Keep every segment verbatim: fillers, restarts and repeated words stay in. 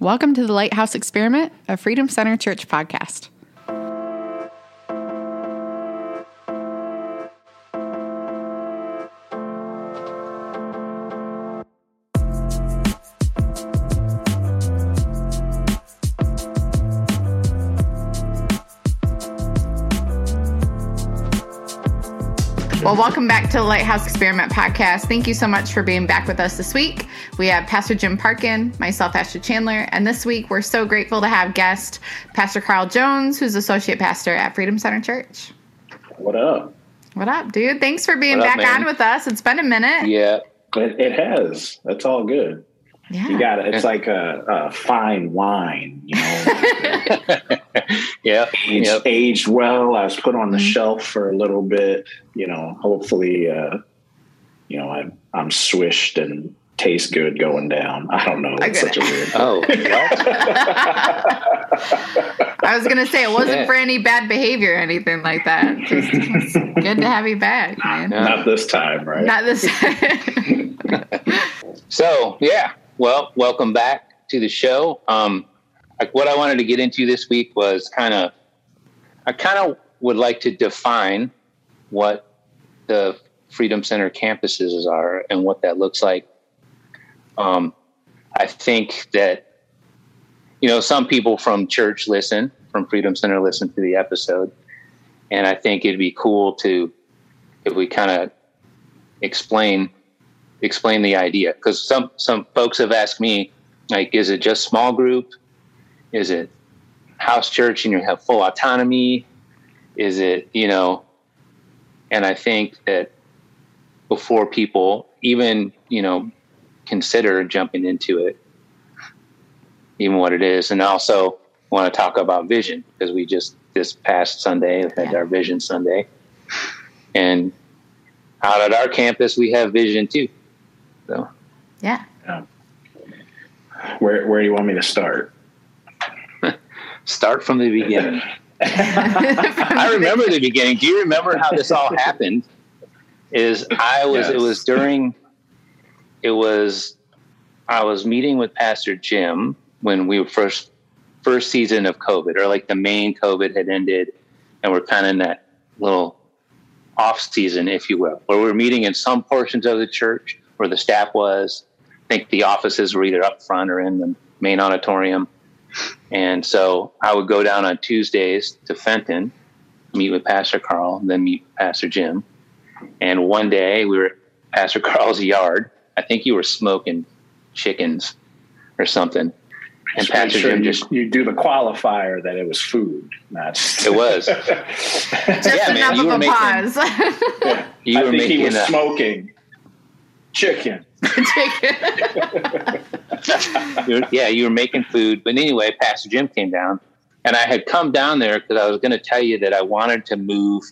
Welcome to the Lighthouse Experiment, a Freedom Center Church podcast. Well, welcome back to the Lighthouse Experiment Podcast. Thank you so much for being back with us this week. We have Pastor Jim Parkin, myself, Pastor Chandler, and this week we're so grateful to have guest Pastor Carl Jones, who's associate pastor at Freedom Center Church. What up? What up, dude? Thanks for being back on with us. It's been a minute. Yeah, it, it has. That's all good. Yeah. You got it. It's like a, a fine wine, you know. Yeah, it's yep. aged well. I was put on the mm-hmm. shelf for a little bit, you know. Hopefully, uh, you know, I'm I'm swished and tastes good going down. I don't know. It's such a weird. Oh, I was gonna say it wasn't yeah. for any bad behavior or anything like that. Just, it's good to have you back, man. No. Not this time, right? Not this time. So yeah. Well, welcome back to the show. Um, like what I wanted to get into this week was kind of, I kind of would like to define what the Freedom Center campuses are and what that looks like. Um, I think that, you know, some people from church listen, from Freedom Center listen to the episode, and I think it'd be cool to, if we kind of explain explain the idea, because some, some folks have asked me, like, is it just small group? Is it house church and you have full autonomy? Is it, you know, and I think that before people even, you know, consider jumping into it, even what it is. And also want to talk about vision, because we just, this past Sunday, we had our Vision Sunday, and out at our campus, we have vision too. So, yeah. yeah. Where where do you want me to start? Start from the beginning. I remember the beginning. Do you remember how this all happened? Is I was yes. it was during it was I was meeting with Pastor Jim when we were first first season of COVID, or like the main COVID had ended, and we're kind of in that little off season, if you will, where we're meeting in some portions of the church where the staff was. I think the offices were either up front or in the main auditorium. And so I would go down on Tuesdays to Fenton, meet with Pastor Carl, then meet Pastor Jim. And one day we were at Pastor Carl's yard. I think you were smoking chickens or something. And so Pastor sure Jim you, just you do the qualifier that it was food, not just it was. just yeah, enough man, you of were a making, pause. yeah, you I were think he was a, smoking chicken. chicken. yeah, you were making food. But anyway, Pastor Jim came down, and I had come down there because I was going to tell you that I wanted to move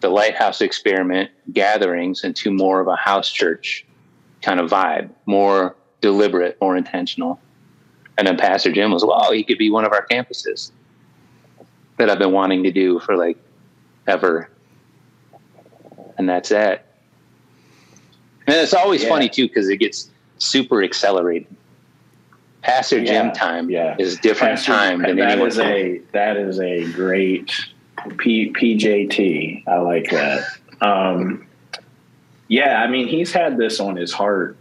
the Lighthouse Experiment gatherings into more of a house church kind of vibe, more deliberate, more intentional. And then Pastor Jim was, well, he could be one of our campuses that I've been wanting to do for like ever. And that's that. And it's always yeah. funny too, because it gets super accelerated. Pastor yeah. Jim time yeah. is different Pastor, time than that anyone's is time. A, that is a great P, PJT. I like that. Um, yeah, I mean, he's had this on his heart,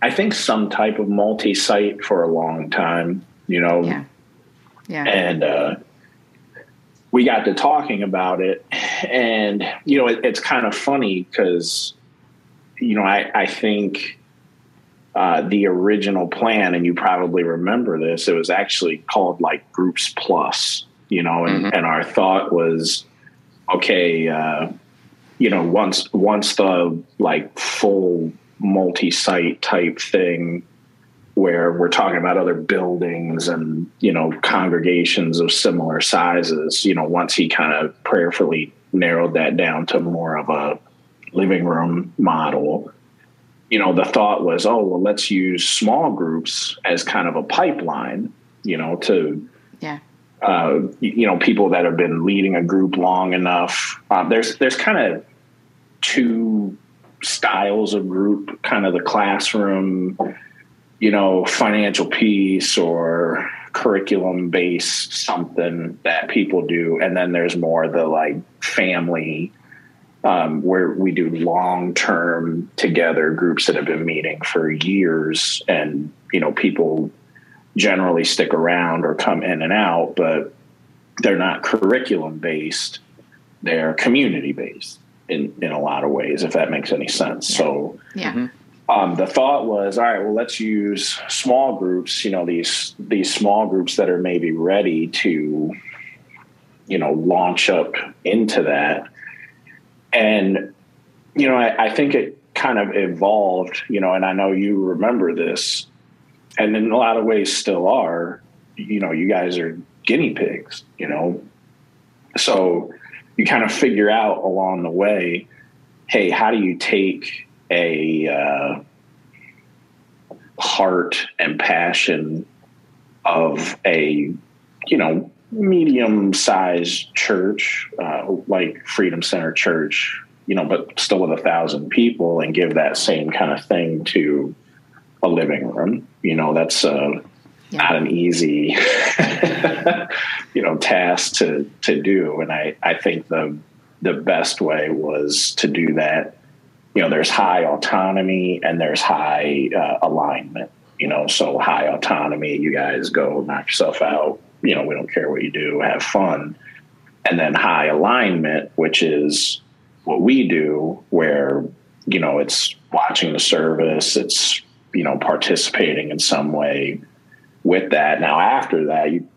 I think, some type of multi-site for a long time, you know. Yeah. Yeah. And uh, we got to talking about it, and, you know, it, it's kind of funny because, you know, I, I think uh, the original plan, and you probably remember this, it was actually called like Groups Plus, you know, and, mm-hmm. and our thought was, okay, uh, you know, once once the like full multi-site type thing where we're talking about other buildings and, you know, congregations of similar sizes, you know, once he kind of prayerfully narrowed that down to more of a living room model, you know, the thought was, oh, well, let's use small groups as kind of a pipeline, you know, to, yeah, uh, you know, people that have been leading a group long enough. Um, there's, there's kind of two styles of group, kind of the classroom you know, financial piece or curriculum based something that people do. And then there's more the like family, um, where we do long-term together groups that have been meeting for years, and, you know, people generally stick around or come in and out, but they're not curriculum based. They're community based in, in a lot of ways, if that makes any sense. So, yeah. Mm-hmm. Um, the thought was, all right, well, let's use small groups, you know, these these small groups that are maybe ready to, you know, launch up into that. And, you know, I, I think it kind of evolved, you know, and I know you remember this, and in a lot of ways still are, you know, you guys are guinea pigs, you know. So you kind of figure out along the way, hey, how do you take a uh, heart and passion of a, you know, medium-sized church, uh, like Freedom Center Church, you know, but still with a thousand people, and give that same kind of thing to a living room. You know, that's uh, yeah. not an easy, you know, task to, to do. And I, I think the the best way was to do that. You know, there's high autonomy and there's high uh, alignment, you know, so high autonomy, you guys go knock yourself out, you know, we don't care what you do, have fun. And then high alignment, which is what we do, where, you know, it's watching the service, it's, you know, participating in some way with that. Now, after that, you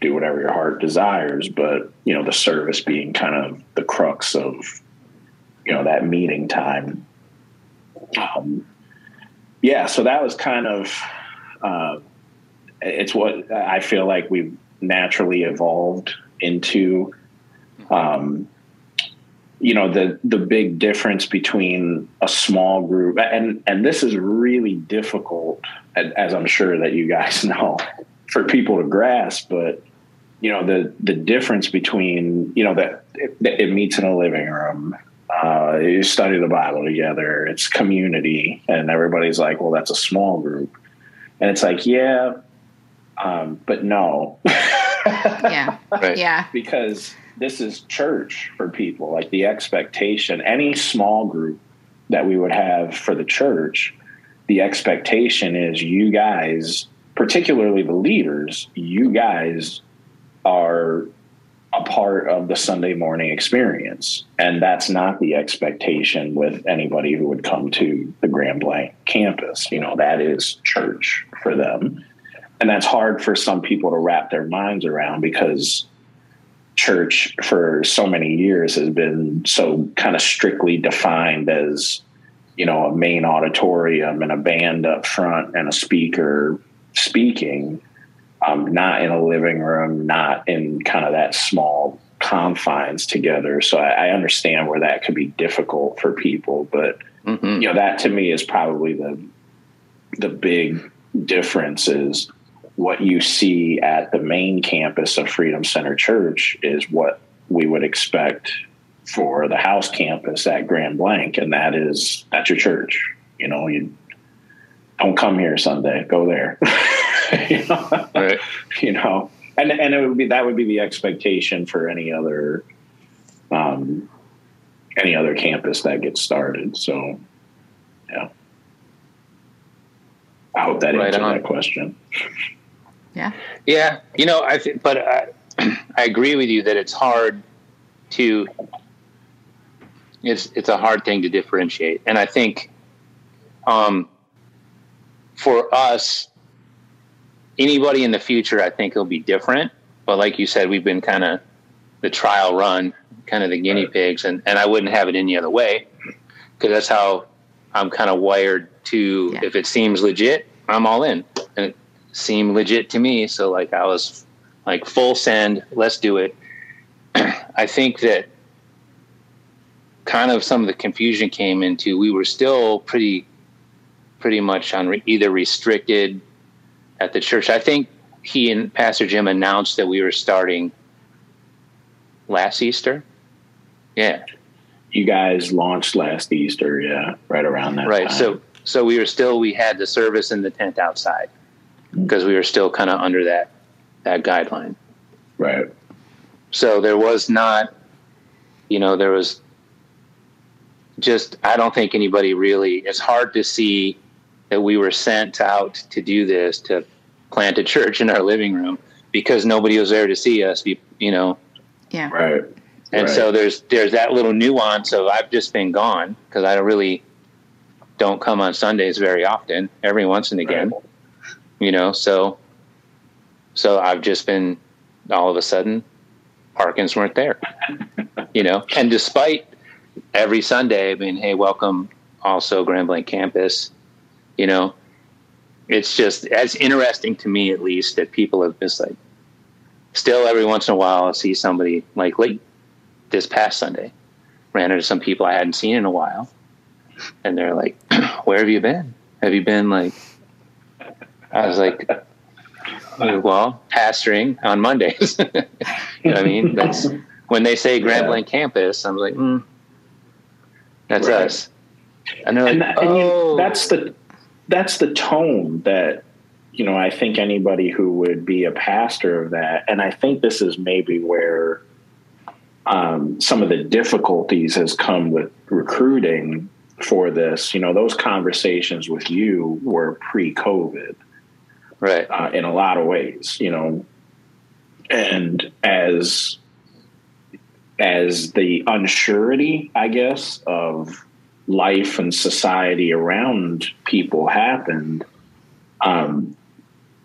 do whatever your heart desires, but, you know, the service being kind of the crux of, you know, that meeting time. Um, yeah. So that was kind of, uh, it's what I feel like we've naturally evolved into. Um, you know, the, the big difference between a small group, and, and this is really difficult, as I'm sure that you guys know, for people to grasp, but, you know, the, the difference between, you know, that it, it meets in a living room. Uh, you study the Bible together. It's community, and everybody's like, "Well, that's a small group," and it's like, "Yeah, um, but no, yeah, right. yeah," because this is church for people. Like the expectation, any small group that we would have for the church, the expectation is you guys, particularly the leaders, you guys are a part of the Sunday morning experience. And that's not the expectation with anybody who would come to the Grand Blanc campus. You know, that is church for them. And that's hard for some people to wrap their minds around, because church for so many years has been so kind of strictly defined as, you know, a main auditorium and a band up front and a speaker speaking. Um, not in a living room, not in kind of that small confines together. So I, I understand where that could be difficult for people, but mm-hmm. you know, that to me is probably the the big difference. Is what you see at the main campus of Freedom Center Church is what we would expect for the house campus at Grand Blanc, and that is that's your church. You know, you don't come here Sunday, go there. You know, right. you know, and and it would be that would be the expectation for any other, um, any other campus that gets started. So, yeah, I hope that right answered on. that question. Yeah, yeah, you know, I th- but I, I agree with you that it's hard to it's it's a hard thing to differentiate, and I think, um, for us. Anybody in the future, I think it'll be different. But like you said, we've been kind of the trial run, kind of the guinea right. pigs. And, and I wouldn't have it any other way, because that's how I'm kind of wired to, yeah. if it seems legit, I'm all in. And it seemed legit to me. So like I was like full send, let's do it. I think that kind of some of the confusion came into, we were still pretty, pretty much on re- either restricted at the church. I think he and Pastor Jim announced that we were starting last Easter. Yeah. You guys launched last Easter. Yeah. Right around that right. time. Right. So, So we were still, we had the service in the tent outside because we were still kind of under that, that guideline. Right. So there was not, you know, there was just, I don't think anybody really, it's hard to see that we were sent out to do this, to plant a church in our living room, because nobody was there to see us, you know? Yeah. Right. And right. so there's, there's that little nuance of I've just been gone because I don't really don't come on Sundays very often, every once and again, right. you know? So, so I've just been, all of a sudden, Parkins weren't there, you know? And despite every Sunday, I mean, hey, welcome also Grand Blanc campus, you know, it's just as interesting to me, at least, that people have just like, still every once in a while, I'll see somebody like late this past Sunday, ran into some people I hadn't seen in a while. And they're like, where have you been? Have you been like, I was like, well, pastoring on Mondays. You know what I mean? That's when they say Grand Blanc yeah. campus, I'm like, mm, that's right. us. And they're like, and that, and oh. you, that's the, that's the tone that, you know, I think anybody who would be a pastor of that. And I think this is maybe where um, some of the difficulties has come with recruiting for this. You know, those conversations with you were pre-COVID, right? Uh, in a lot of ways, you know, and as as the unsurety, I guess, of life and society around people happened, um,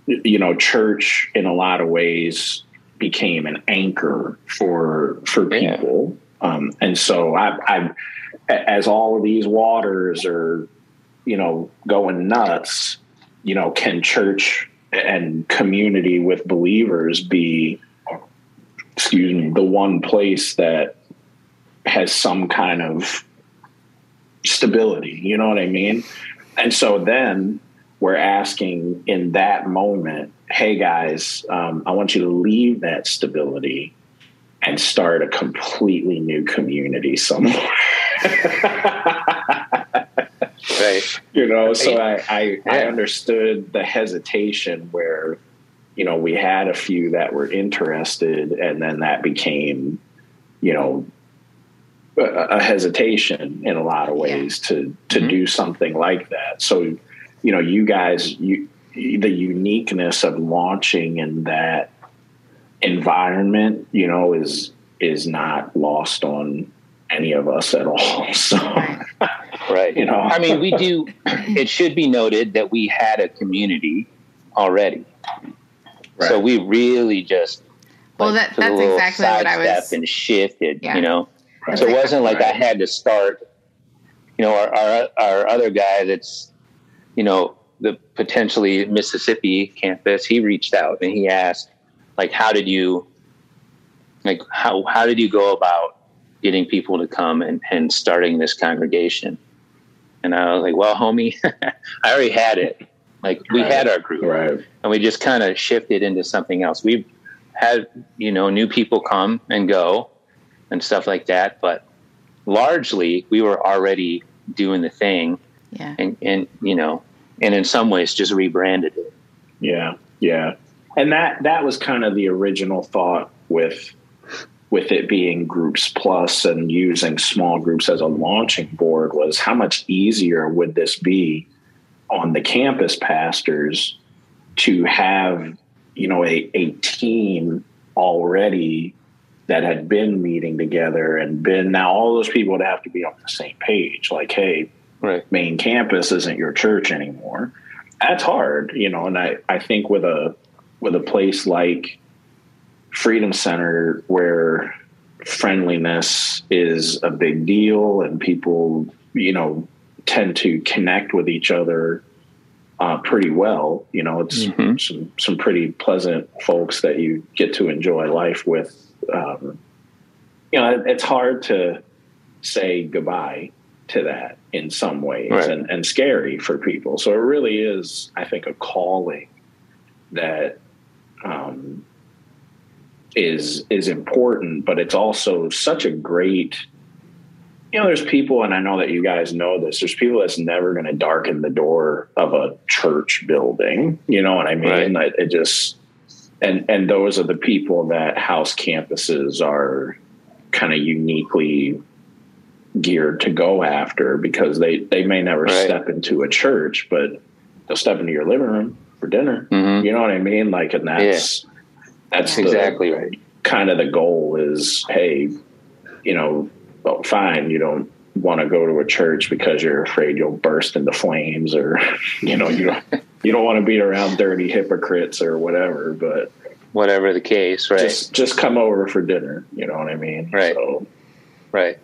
you know, church in a lot of ways became an anchor for for people, yeah. um, and so I, I, as all of these waters are, you know, going nuts, you know, can church and community with believers be, excuse me, the one place that has some kind of stability? You know what I mean? And so then we're asking in that moment, hey guys, um, I want you to leave that stability and start a completely new community somewhere. Right. You know, so I, I, yeah. I understood the hesitation where, you know, we had a few that were interested and then that became, you know, a, a hesitation in a lot of ways yeah. to, to mm-hmm. do something like that. So, you know, you guys, you, the uniqueness of launching in that environment, you know, is, is not lost on any of us at all. So, right. You know, I mean, we do, it should be noted that we had a community already. Right. So we really just, well, like, that, that's exactly what I was and shifted, yeah. you know, right. so it wasn't like right. I had to start, you know, our, our, our other guy that's, you know, the potentially Mississippi campus, he reached out and he asked, like, how did you, like, how, how did you go about getting people to come and, and starting this congregation? And I was like, well, homie, I already had it. Like we right. had our group right. and we just kind of shifted into something else. We've had, you know, new people come and go and stuff like that. But largely we were already doing the thing yeah. and, and, you know, and in some ways just rebranded it. Yeah. Yeah. And that, that was kind of the original thought with, with it being Groups Plus and using small groups as a launching board, was how much easier would this be on the campus pastors to have, you know, a, a team already that had been meeting together and been, now all those people would have to be on the same page. Like, hey, right. main campus isn't your church anymore. That's hard, you know? And I, I think with a, with a place like Freedom Center, where friendliness is a big deal and people, you know, tend to connect with each other uh, pretty well. You know, it's mm-hmm. some, some pretty pleasant folks that you get to enjoy life with. Um, you know, it, it's hard to say goodbye to that in some ways right. and, and scary for people. So it really is, I think, a calling that, um, is is important, but it's also such a great you know, there's people, and I know that you guys know this, there's people that's never going to darken the door of a church building. You know what I mean? Right. It, it just, and, and those are the people that house campuses are kind of uniquely geared to go after, because they, they may never right. step into a church, but they'll step into your living room for dinner. Mm-hmm. You know what I mean? Like, and that's, yeah. that's the, exactly right. kind of the goal is, hey, you know, well, fine, you don't want to go to a church because you're afraid you'll burst into flames, or, you know, you don't, you don't want to be around dirty hypocrites or whatever, but whatever the case, right. Just, just come over for dinner. You know what I mean? Right. So, right.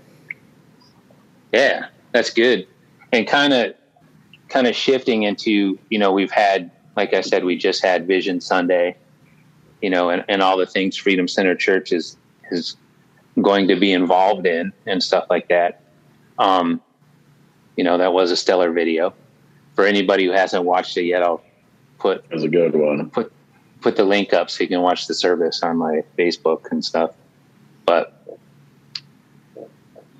Yeah, that's good. And kind of, kind of shifting into, you know, we've had, like I said, we just had Vision Sunday, you know, and, and all the things Freedom Center Church is, is going to be involved in and stuff like that. Um, you know, that was a stellar video. For anybody who hasn't watched it yet, I'll put it was a good one. Put put the link up so you can watch the service on my Facebook and stuff. But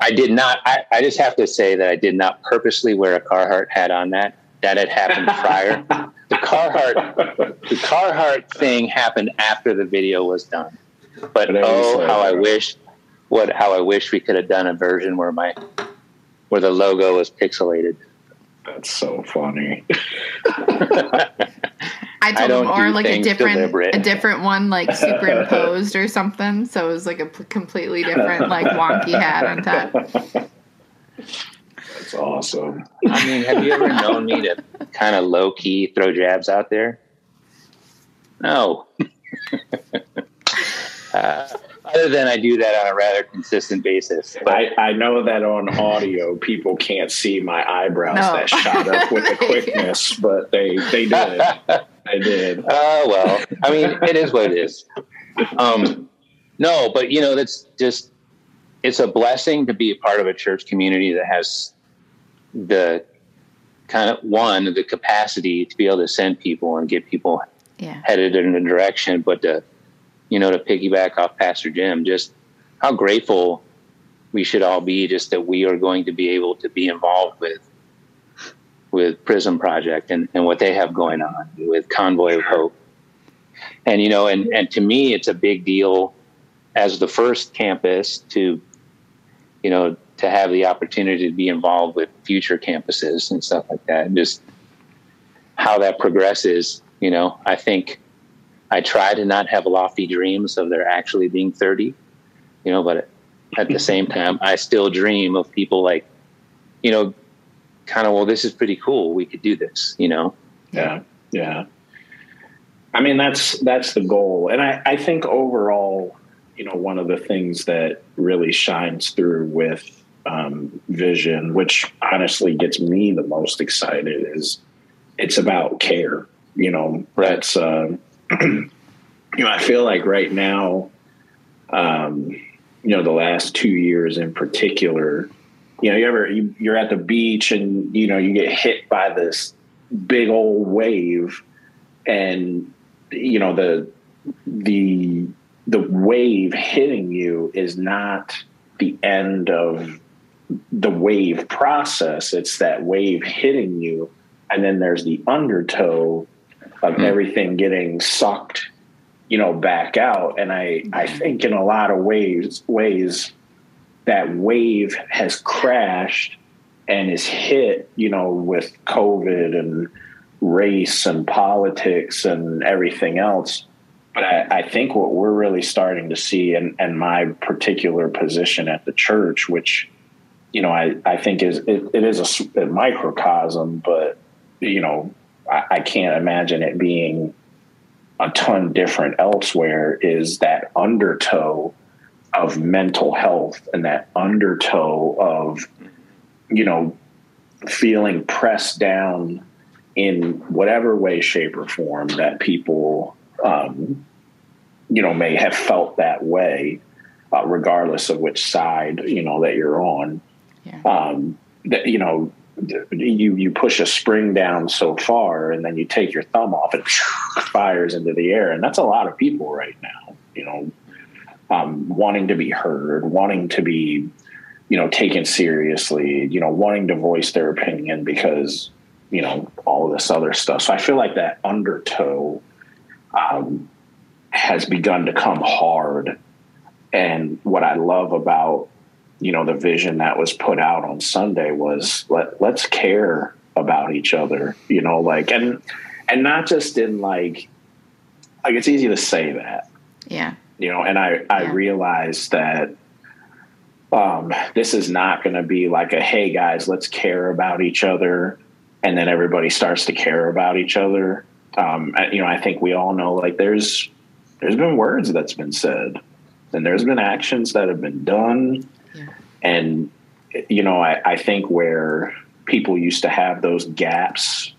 I did not I, I just have to say that I did not purposely wear a Carhartt hat on that. That had happened prior. The Carhartt the Carhartt thing happened after the video was done. But, but oh how I wish What how I wish we could have done a version where my where the logo was pixelated. That's so funny. I told I him, or do like a different deliberate. a different one, like superimposed or something. So it was like a p- completely different, like wonky hat on top. That's awesome. I mean, have you ever known me to kind of low key throw jabs out there? No. uh, Other than I do that on a rather consistent basis. But I, I know that on audio, people can't see my eyebrows no. that shot up with the quickness, but they they did. They did. Oh, uh, well, I mean, it is what it is. Um, no, but, you know, that's just, it's a blessing to be a part of a church community that has the kind of, one, the capacity to be able to send people and get people yeah. headed in a direction, but to, you know, to piggyback off Pastor Jim, just how grateful we should all be just that we are going to be able to be involved with with Prism Project and, and what they have going on with Convoy of Hope. And, you know, and, and to me, it's a big deal as the first campus to, you know, to have the opportunity to be involved with future campuses and stuff like that. And just how that progresses, you know, I think I try to not have lofty dreams of there actually being thirty, you know, but at the same time, I still dream of people like, you know, kind of, well, this is pretty cool. We could do this, you know? Yeah. Yeah. I mean, that's, that's the goal. And I, I think overall, you know, one of the things that really shines through with um, Vision, which honestly gets me the most excited, is it's about care, you know, that's, um, you know, I feel like right now, um, you know, the last two years in particular, you know, you ever, you, you're at the beach and, you know, you get hit by this big old wave and, you know, the, the, the wave hitting you is not the end of the wave process. It's that wave hitting you. And then there's the undertow of everything getting sucked, you know, back out. And I, I think in a lot of ways, ways that wave has crashed and is hit, you know, with COVID and race and politics and everything else. But I, I think what we're really starting to see, and, and my particular position at the church, which, you know, I, I think is, it, it is a, a microcosm, but, you know, I can't imagine it being a ton different elsewhere, is that undertow of mental health and that undertow of, you know, feeling pressed down in whatever way, shape, or form that people, um, you know, may have felt that way, uh, regardless of which side, you know, that you're on. Yeah. Um, that, you know, you you push a spring down so far and then you take your thumb off and fires into the air. And that's a lot of people right now, you know, um, wanting to be heard, wanting to be you know, taken seriously, you know, wanting to voice their opinion because, you know, all of this other stuff. So I feel like that undertow um, has begun to come hard. And what I love about, you know, the vision that was put out on Sunday was let, let's care about each other, you know, like, and, and not just in like, like it's easy to say that, yeah, you know, and I, I yeah. realized that, um, this is not going to be like a, hey guys, let's care about each other. And then everybody starts to care about each other. Um, you know, I think we all know, like there's, there's been words that's been said and there's been actions that have been done. Yeah. And, you know, I, I think where people used to have those gaps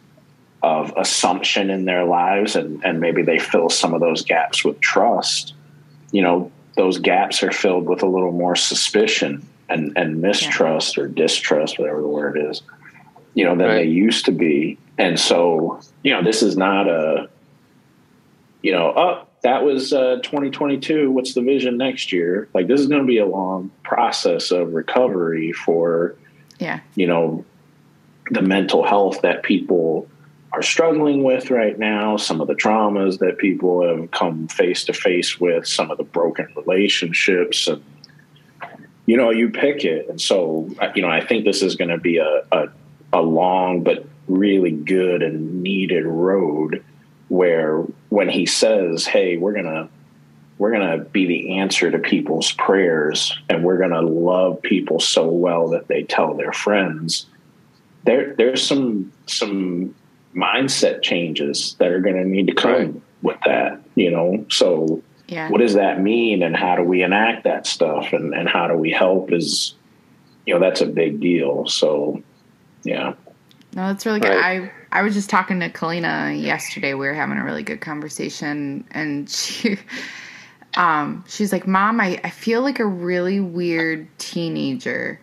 of assumption in their lives, and, and maybe they fill some of those gaps with trust, you know, those gaps are filled with a little more suspicion and, and mistrust yeah. or distrust, whatever the word is, you know, than right. they used to be. And so, you know, this is not a, you know, oh, that was uh, twenty twenty-two. What's the vision next year? Like, this is going to be a long process of recovery for, yeah, you know, the mental health that people are struggling with right now, some of the traumas that people have come face to face with, some of the broken relationships, and, you know, you pick it. And so, you know, I think this is going to be a, a, a long, but really good and needed road where when he says, hey, we're going to, we're going to be the answer to people's prayers, and we're going to love people so well that they tell their friends. There, there's some some mindset changes that are going to need to come right. with that, you know. So, yeah. what does that mean, and how do we enact that stuff, and, and how do we help? Is, you know, that's a big deal. So, yeah. No, that's really good. Right. I I was just talking to Kalina yesterday. We were having a really good conversation, and she, um, she's like, "Mom, I, I feel like a really weird teenager."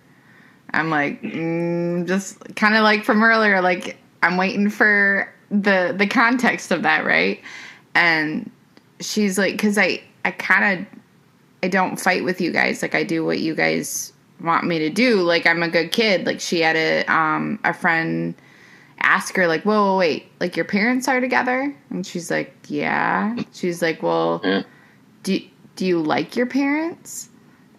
I'm like, mm, just kind of like from earlier, like I'm waiting for the the context of that, right? And she's like, because I, I kind of, I don't fight with you guys. Like, I do what you guys want me to do. Like, I'm a good kid. Like, she had a, um, a friend ask her, like, whoa, whoa, wait, like, your parents are together? And she's like, yeah. She's like, well, yeah. do, do you like your parents?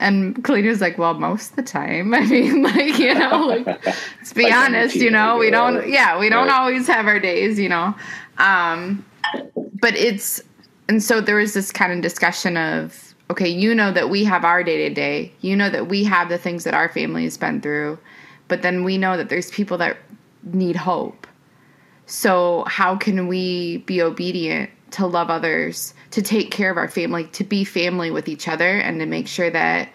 And Kalina's like, well, most of the time. I mean, like, you know, like, let's be like honest, you know, we don't, yeah, we don't right. always have our days, you know. Um, but it's, and so there was this kind of discussion of, okay, you know that we have our day-to-day. You know that we have the things that our family has been through. But then we know that there's people that need hope. So how can we be obedient to love others, to take care of our family, to be family with each other, and to make sure that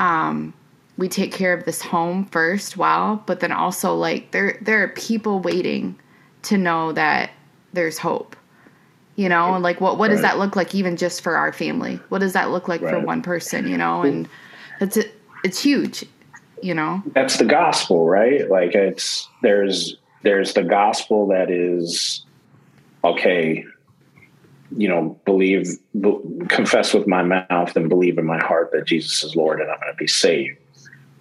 um, we take care of this home first, wow, but then also, like, there there are people waiting to know that there's hope, you know? And, like, what, what right. does that look like even just for our family? What does that look like right. for one person, you know? And it's, it's huge, you know? That's the gospel, right? Like, it's there's there's the gospel that is, okay, you know, believe, b- confess with my mouth and believe in my heart that Jesus is Lord and I'm going to be saved.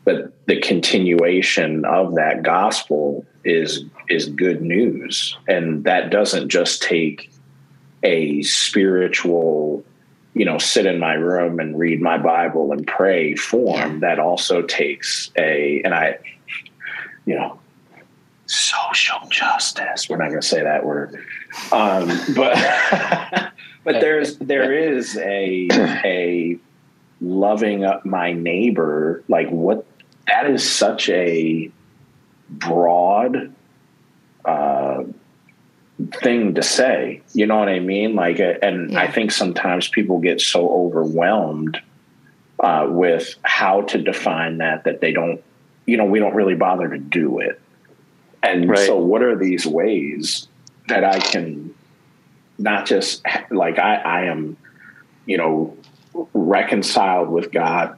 But the continuation of that gospel is, is good news. And that doesn't just take a spiritual, you know, sit in my room and read my Bible and pray form. Yeah. That also takes a, and I, you know, social justice. We're not going to say that word, um, but but there's there is a a loving up my neighbor. Like, what that is such a broad uh, thing to say. You know what I mean? Like, and yeah. I think sometimes people get so overwhelmed uh, with how to define that that they don't. You know, we don't really bother to do it. And right. so what are these ways that I can not just like I, I am, you know, reconciled with God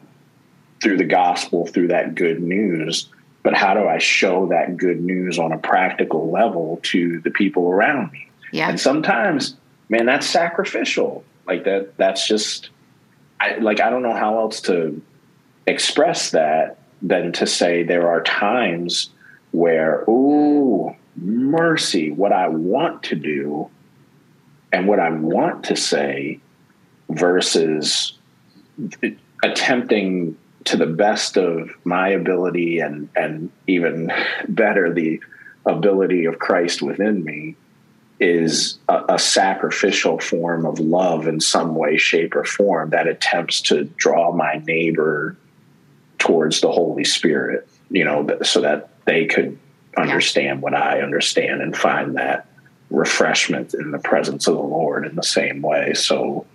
through the gospel, through that good news, but how do I show that good news on a practical level to the people around me? Yeah. And sometimes, man, that's sacrificial. Like that, that's just I, like, I don't know how else to express that than to say there are times where, ooh, mercy, what I want to do and what I want to say versus attempting to the best of my ability and, and even better, the ability of Christ within me is a, a sacrificial form of love in some way, shape, or form that attempts to draw my neighbor towards the Holy Spirit, you know, so that they could understand what I understand and find that refreshment in the presence of the Lord in the same way. So,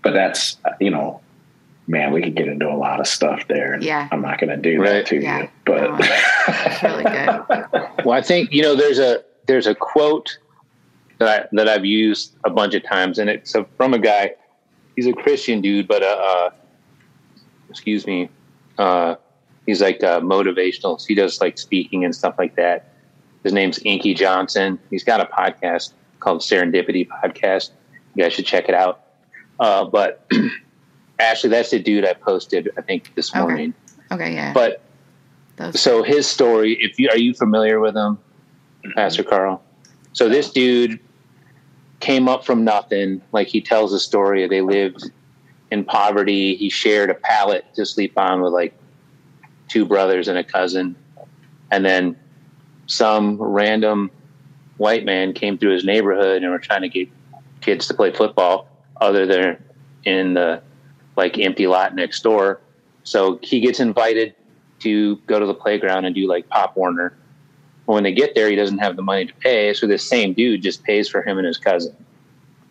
but that's, you know, man, we could get into a lot of stuff there, and yeah. I'm not going to do right. that to yeah. you. But no, that's really good. Well, I think, you know, there's a there's a quote that I, that I've used a bunch of times, and it's a, from a guy. He's a Christian dude, but uh, uh excuse me, uh, he's like uh, motivational. He does like speaking and stuff like that. His name's Inky Johnson. He's got a podcast called Serendipity Podcast. You guys should check it out. Uh, but Ashley, that's the dude I posted, I think, this morning. Okay, okay yeah. But Those so guys. His story, if you are you familiar with him, mm-hmm. Pastor Carl? So oh. This dude came up from nothing. Like, he tells a story. They lived in poverty. He shared a pallet to sleep on with, like, two brothers and a cousin. And then some random white man came through his neighborhood and were trying to get kids to play football other than in the – like empty lot next door. So he gets invited to go to the playground and do like Pop Warner. But when they get there, he doesn't have the money to pay. So this same dude just pays for him and his cousin,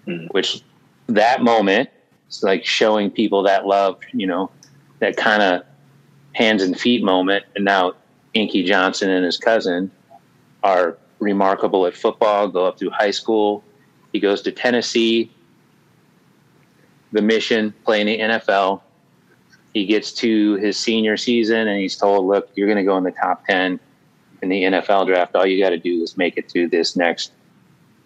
mm. which that moment is like showing people that love, you know, that kind of hands and feet moment. And now Inky Johnson and his cousin are remarkable at football, go up through high school. He goes to Tennessee, the mission, playing the N F L. He gets to his senior season and he's told, look, you're going to go in the top ten in the N F L draft. All you got to do is make it through this next,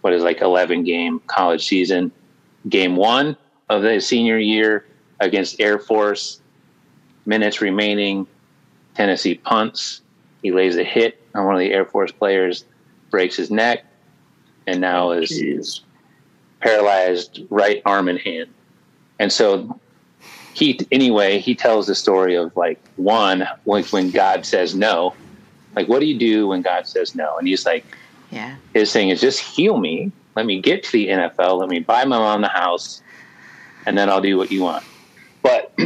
what is like eleven game college season. Game one of the senior year against Air Force, minutes remaining, Tennessee punts. He lays a hit on one of the Air Force players, breaks his neck, and now is, is paralyzed right arm and hand. And so he, anyway, he tells the story of like one, like when God says no, like, what do you do when God says no? And he's like, yeah, his thing is just heal me. Let me get to the N F L. Let me buy my mom the house, and then I'll do what you want. But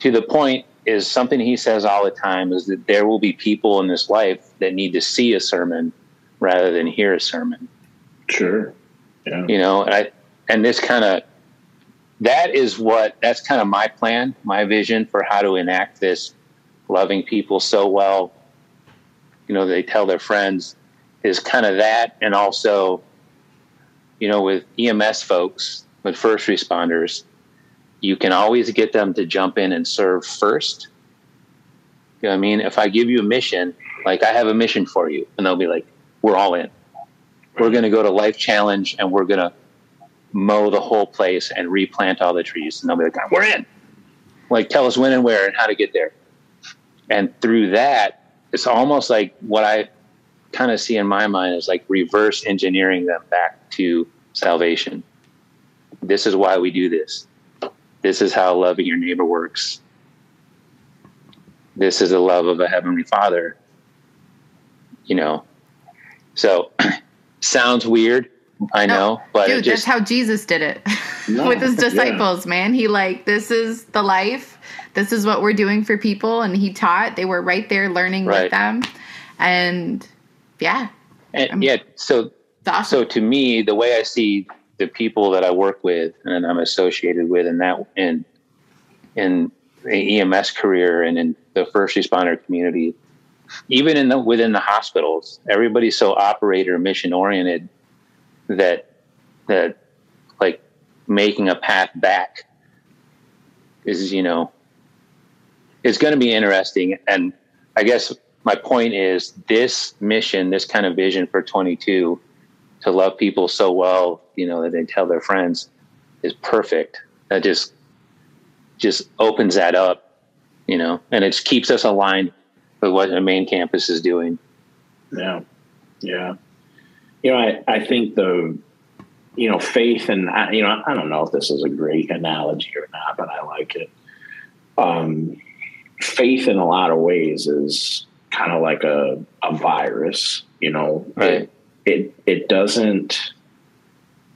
to the point is something he says all the time is that there will be people in this life that need to see a sermon rather than hear a sermon. Sure. Yeah. You know, and I, and this kind of, That is what, that's kind of my plan, my vision for how to enact this loving people so well, you know, they tell their friends, is kind of that. And also, you know, with E M S folks, with first responders, you can always get them to jump in and serve first. You know what I mean? If I give you a mission, like, I have a mission for you, and they'll be like, we're all in. We're going to go to Life Challenge and we're going to mow the whole place and replant all the trees. And they'll be like, we're in. Like, tell us when and where and how to get there. And through that, it's almost like what I kind of see in my mind is like reverse engineering them back to salvation. This is why we do this. This is how loving your neighbor works. This is the love of a heavenly Father. You know, so sounds weird. I know, no, but dude, it just, that's how Jesus did it no, with his disciples, yeah. man. He like, this is the life. This is what we're doing for people. And he taught, they were right there learning right. with them. And yeah. And I'm, yeah. So, awesome. So to me, the way I see the people that I work with and I'm associated with in that, in, in the E M S career and in the first responder community, even in the, within the hospitals, everybody's so operator mission oriented that that like making a path back is, you know, it's going to be interesting. And I guess my point is this mission, this kind of vision for twenty-two to love people so well, you know, that they tell their friends is perfect. That just just opens that up you know, and it keeps us aligned with what the main campus is doing. Yeah. Yeah. You know, I, I think the, you know, faith and, you know, I don't know if this is a great analogy or not, but I like it. Um, faith in a lot of ways is kind of like a, a virus, you know, right. it, it, it doesn't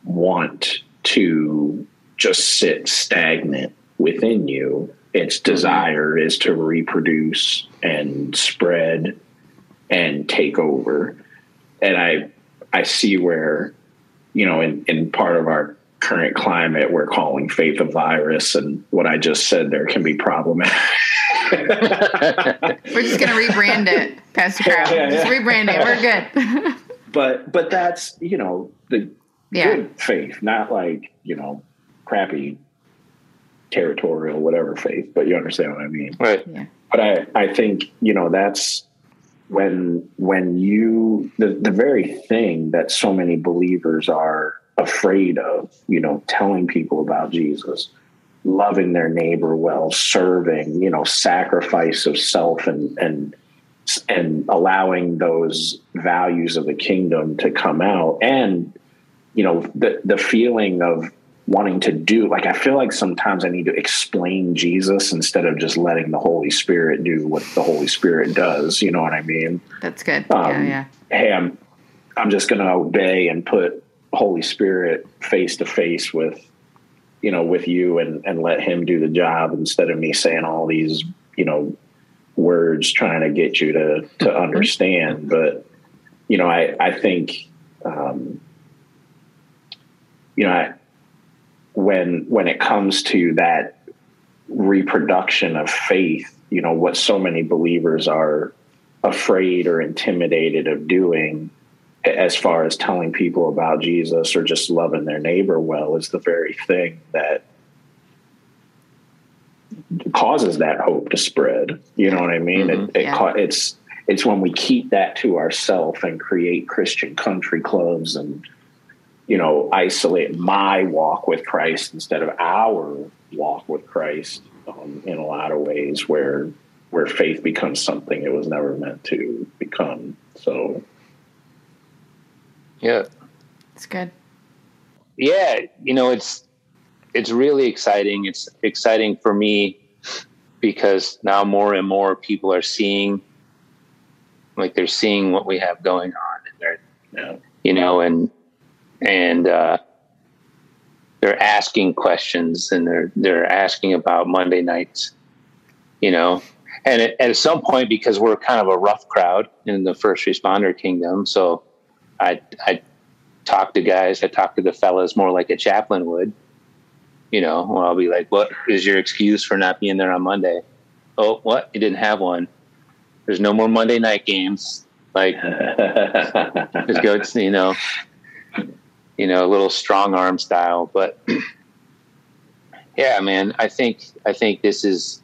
want to just sit stagnant within you. Its desire is to reproduce and spread and take over. And I, I see where, you know, in, in part of our current climate, we're calling faith a virus, and what I just said there can be problematic. We're just going to rebrand it, Pastor Carl. Yeah, yeah, yeah. Just rebrand it. We're good. But but that's, you know, the yeah. good faith, not like, you know, crappy territorial whatever faith, but you understand what I mean. Right. Yeah. But I, I think, you know, that's when when you the, the very thing that so many believers are afraid of, you know, telling people about Jesus, loving their neighbor well, serving, you know, sacrifice of self and and and allowing those values of the kingdom to come out, and you know, the the feeling of wanting to do, like, I feel like sometimes I need to explain Jesus instead of just letting the Holy Spirit do what the Holy Spirit does. You know what I mean? That's good. Um, yeah, yeah. Hey, I'm, I'm just going to obey and put Holy Spirit face to face with, you know, with you, and, and let him do the job instead of me saying all these, you know, words trying to get you to, to understand. But, you know, I, I think, um, you know, I, when when it comes to that reproduction of faith, you know, what so many believers are afraid or intimidated of doing as far as telling people about Jesus or just loving their neighbor well is the very thing that causes that hope to spread. You know what I mean? Mm-hmm. It, it yeah. It's it's when we keep that to ourselves and create Christian country clubs and, you know, isolate my walk with Christ instead of our walk with Christ, um, in a lot of ways where, where faith becomes something it was never meant to become. So. Yeah. It's good. Yeah. You know, it's, it's really exciting. It's exciting for me because now more and more people are seeing, like, they're seeing what we have going on, and they're, yeah. you know, and, And uh, they're asking questions, and they're they're asking about Monday nights, you know. And at, at some point, because we're kind of a rough crowd in the first responder kingdom, so I I talk to guys, I talk to the fellas more like a chaplain would, you know. Where I'll be like, "What is your excuse for not being there on Monday? Oh, what? You didn't have one. There's no more Monday night games. Like, just go, you know." You know, a little strong arm style, but yeah, man, I think, I think this is,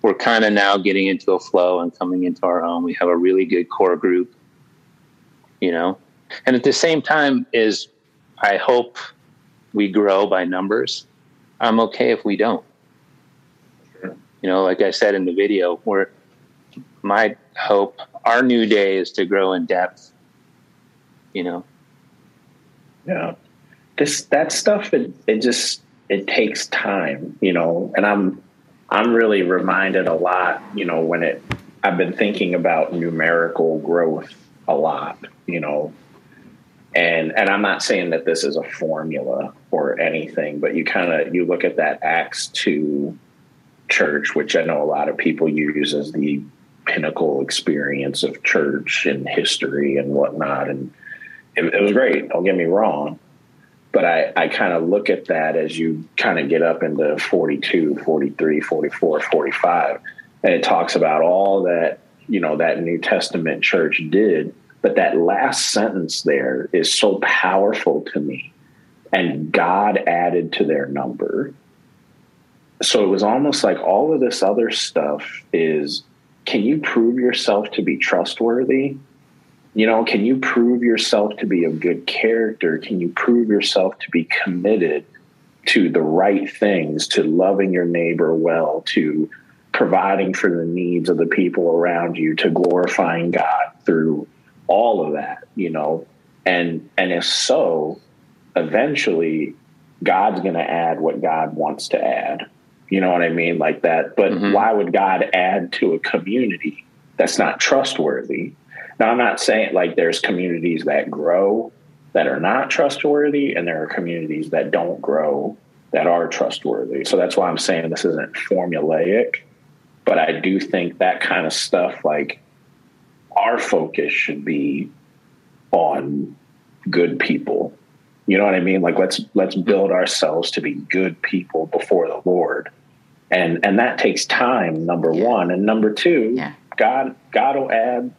we're kind of now getting into a flow and coming into our own. We have a really good core group, you know, and at the same time is, I hope we grow by numbers. I'm okay if we don't, sure. You know, like I said in the video, we're, my hope, our new day is to grow in depth, you know. Yeah, this that stuff it, it just it takes time, you know. And I'm I'm really reminded a lot, you know, when it I've been thinking about numerical growth a lot, you know. And and I'm not saying that this is a formula or anything, but you kind of you look at that Acts two church, which I know a lot of people use as the pinnacle experience of church and history and whatnot, and It, it was great. Don't get me wrong. But I, I kind of look at that as you kind of get up into forty-two, forty-three, forty-four, forty-five. And it talks about all that, you know, that New Testament church did. But that last sentence there is so powerful to me. And God added to their number. So it was almost like all of this other stuff is, can you prove yourself to be trustworthy? You know, can you prove yourself to be of good character? Can you prove yourself to be committed to the right things, to loving your neighbor well, to providing for the needs of the people around you to glorifying God through all of that, you know, and, and if so, eventually God's going to add what God wants to add. You know what I mean? Like that. But mm-hmm. why would God add to a community that's not trustworthy? Now, I'm not saying like there's communities that grow that are not trustworthy, and there are communities that don't grow that are trustworthy. So that's why I'm saying this isn't formulaic. But I do think that kind of stuff, like our focus should be on good people. You know what I mean? Like let's let's build ourselves to be good people before the Lord. And and that takes time, number yeah. one. And number two, yeah. God God will add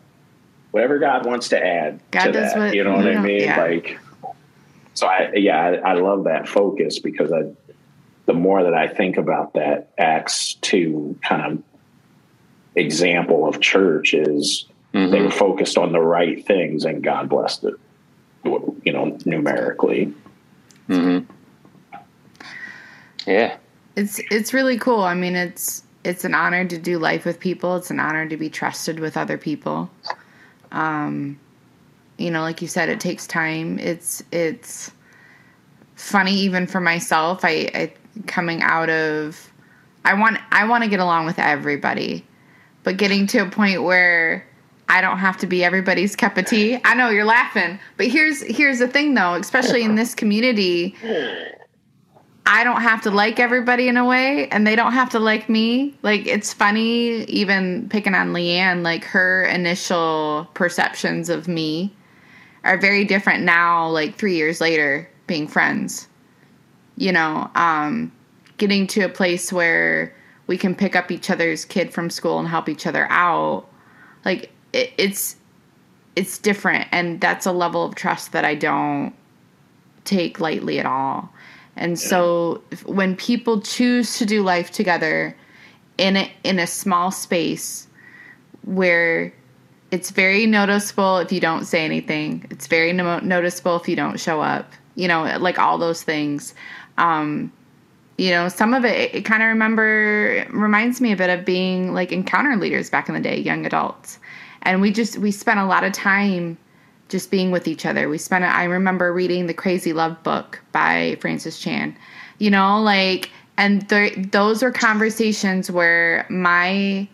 whatever God wants to add God to does that. What, you know what you know, I mean? Yeah. Like so I yeah, I, I love that focus, because I the more that I think about that Acts two kind of example of church is mm-hmm. they were focused on the right things and God blessed it, you know, numerically. Mm-hmm. Yeah. It's, it's really cool. I mean, it's, it's an honor to do life with people. It's an honor to be trusted with other people. Um, you know, like you said, it takes time. It's, it's funny, even for myself, I, I coming out of, I want, I want to get along with everybody, but getting to a point where I don't have to be everybody's cup of tea. I know you're laughing, but here's here's the thing, though, especially in this community, I don't have to like everybody in a way, and they don't have to like me. Like, it's funny, even picking on Leanne, like her initial perceptions of me are very different now, like three years later, being friends, you know, um, getting to a place where we can pick up each other's kid from school and help each other out. Like, it's it's different, and that's a level of trust that I don't take lightly at all. And so when people choose to do life together in a, in a small space where it's very noticeable if you don't say anything, it's very no- noticeable if you don't show up, you know, like all those things. Um, you know, some of it, it kind of remember reminds me a bit of being like encounter leaders back in the day, young adults. And we just, we spent a lot of time just being with each other. We spent, I remember reading the Crazy Love book by Francis Chan, you know, like, and th- those were conversations where my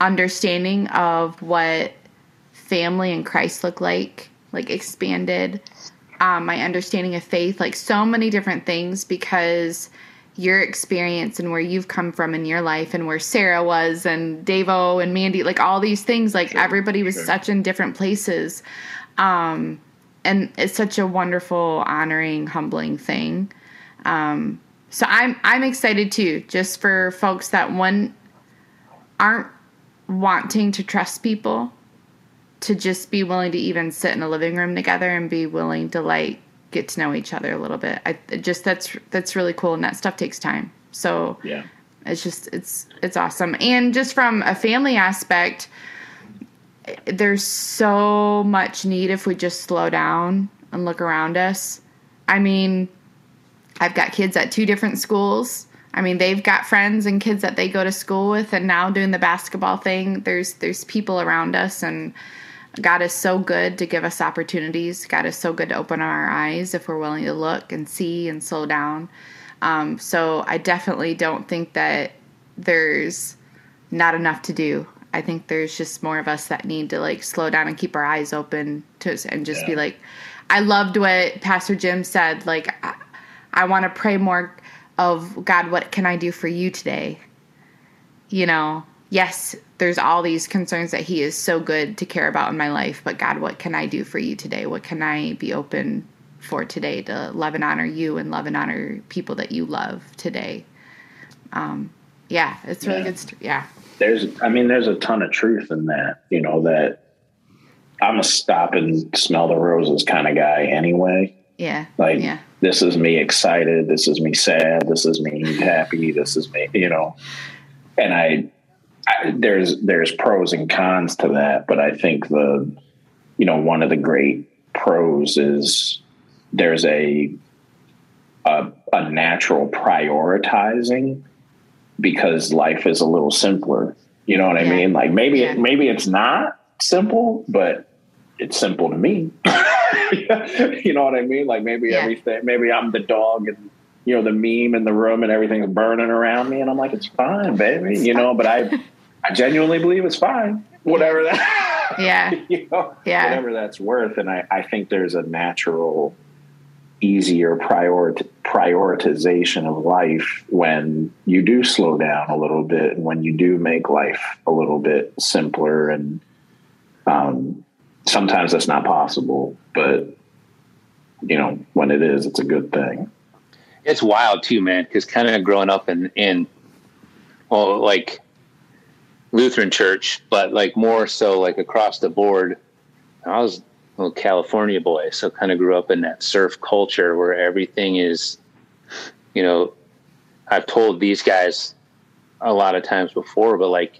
understanding of what family and Christ look like, like expanded, um, my understanding of faith, like so many different things, because your experience and where you've come from in your life and where Sarah was and Davo and Mandy, like all these things, like sure, everybody was sure. such in different places. Um, and it's such a wonderful, honoring, humbling thing. Um, so I'm, I'm excited too, just for folks that one aren't wanting to trust people to just be willing to even sit in a living room together and be willing to like, get to know each other a little bit. I just, that's, that's really cool. And that stuff takes time. So yeah, it's just, it's, it's awesome. And just from a family aspect, there's so much need if we just slow down and look around us. I mean, I've got kids at two different schools. I mean, they've got friends and kids that they go to school with, and now doing the basketball thing, there's, there's people around us, and God is so good to give us opportunities. God is so good to open our eyes if we're willing to look and see and slow down. Um, so I definitely don't think that there's not enough to do. I think there's just more of us that need to like slow down and keep our eyes open to and just yeah. be like, I loved what Pastor Jim said. Like, I, I want to pray more of God. What can I do for you today? You know, yes, there's all these concerns that he is so good to care about in my life, but God, what can I do for you today? What can I be open for today to love and honor you and love and honor people that you love today? Um, yeah, it's really yeah. good. St- yeah. There's, I mean, there's a ton of truth in that, you know, that I'm a stop and smell the roses kind of guy anyway. Yeah. Like yeah. this is me excited. This is me sad. This is me happy. This is me, you know, and I, I, there's there's pros and cons to that, but I think the you know one of the great pros is there's a a, a natural prioritizing because life is a little simpler. You know what yeah. I mean? Like maybe, yeah. it, maybe it's not simple, but it's simple to me. You know what I mean? Like maybe yeah. everything, maybe I'm the dog and, you know, the meme in the room and everything's burning around me. And I'm like, it's fine, baby. You know, but I, I genuinely believe it's fine. Whatever that, yeah, you know, yeah, whatever that's worth. And I, I think there's a natural, easier prior, prioritization of life when you do slow down a little bit and when you do make life a little bit simpler. And um, sometimes that's not possible, but you know, when it is, it's a good thing. It's wild too, man. Because kind of growing up in, in, well, like Lutheran church, but like more so like across the board. I was a little California boy, so kind of grew up in that surf culture where everything is, you know, I've told these guys a lot of times before, but like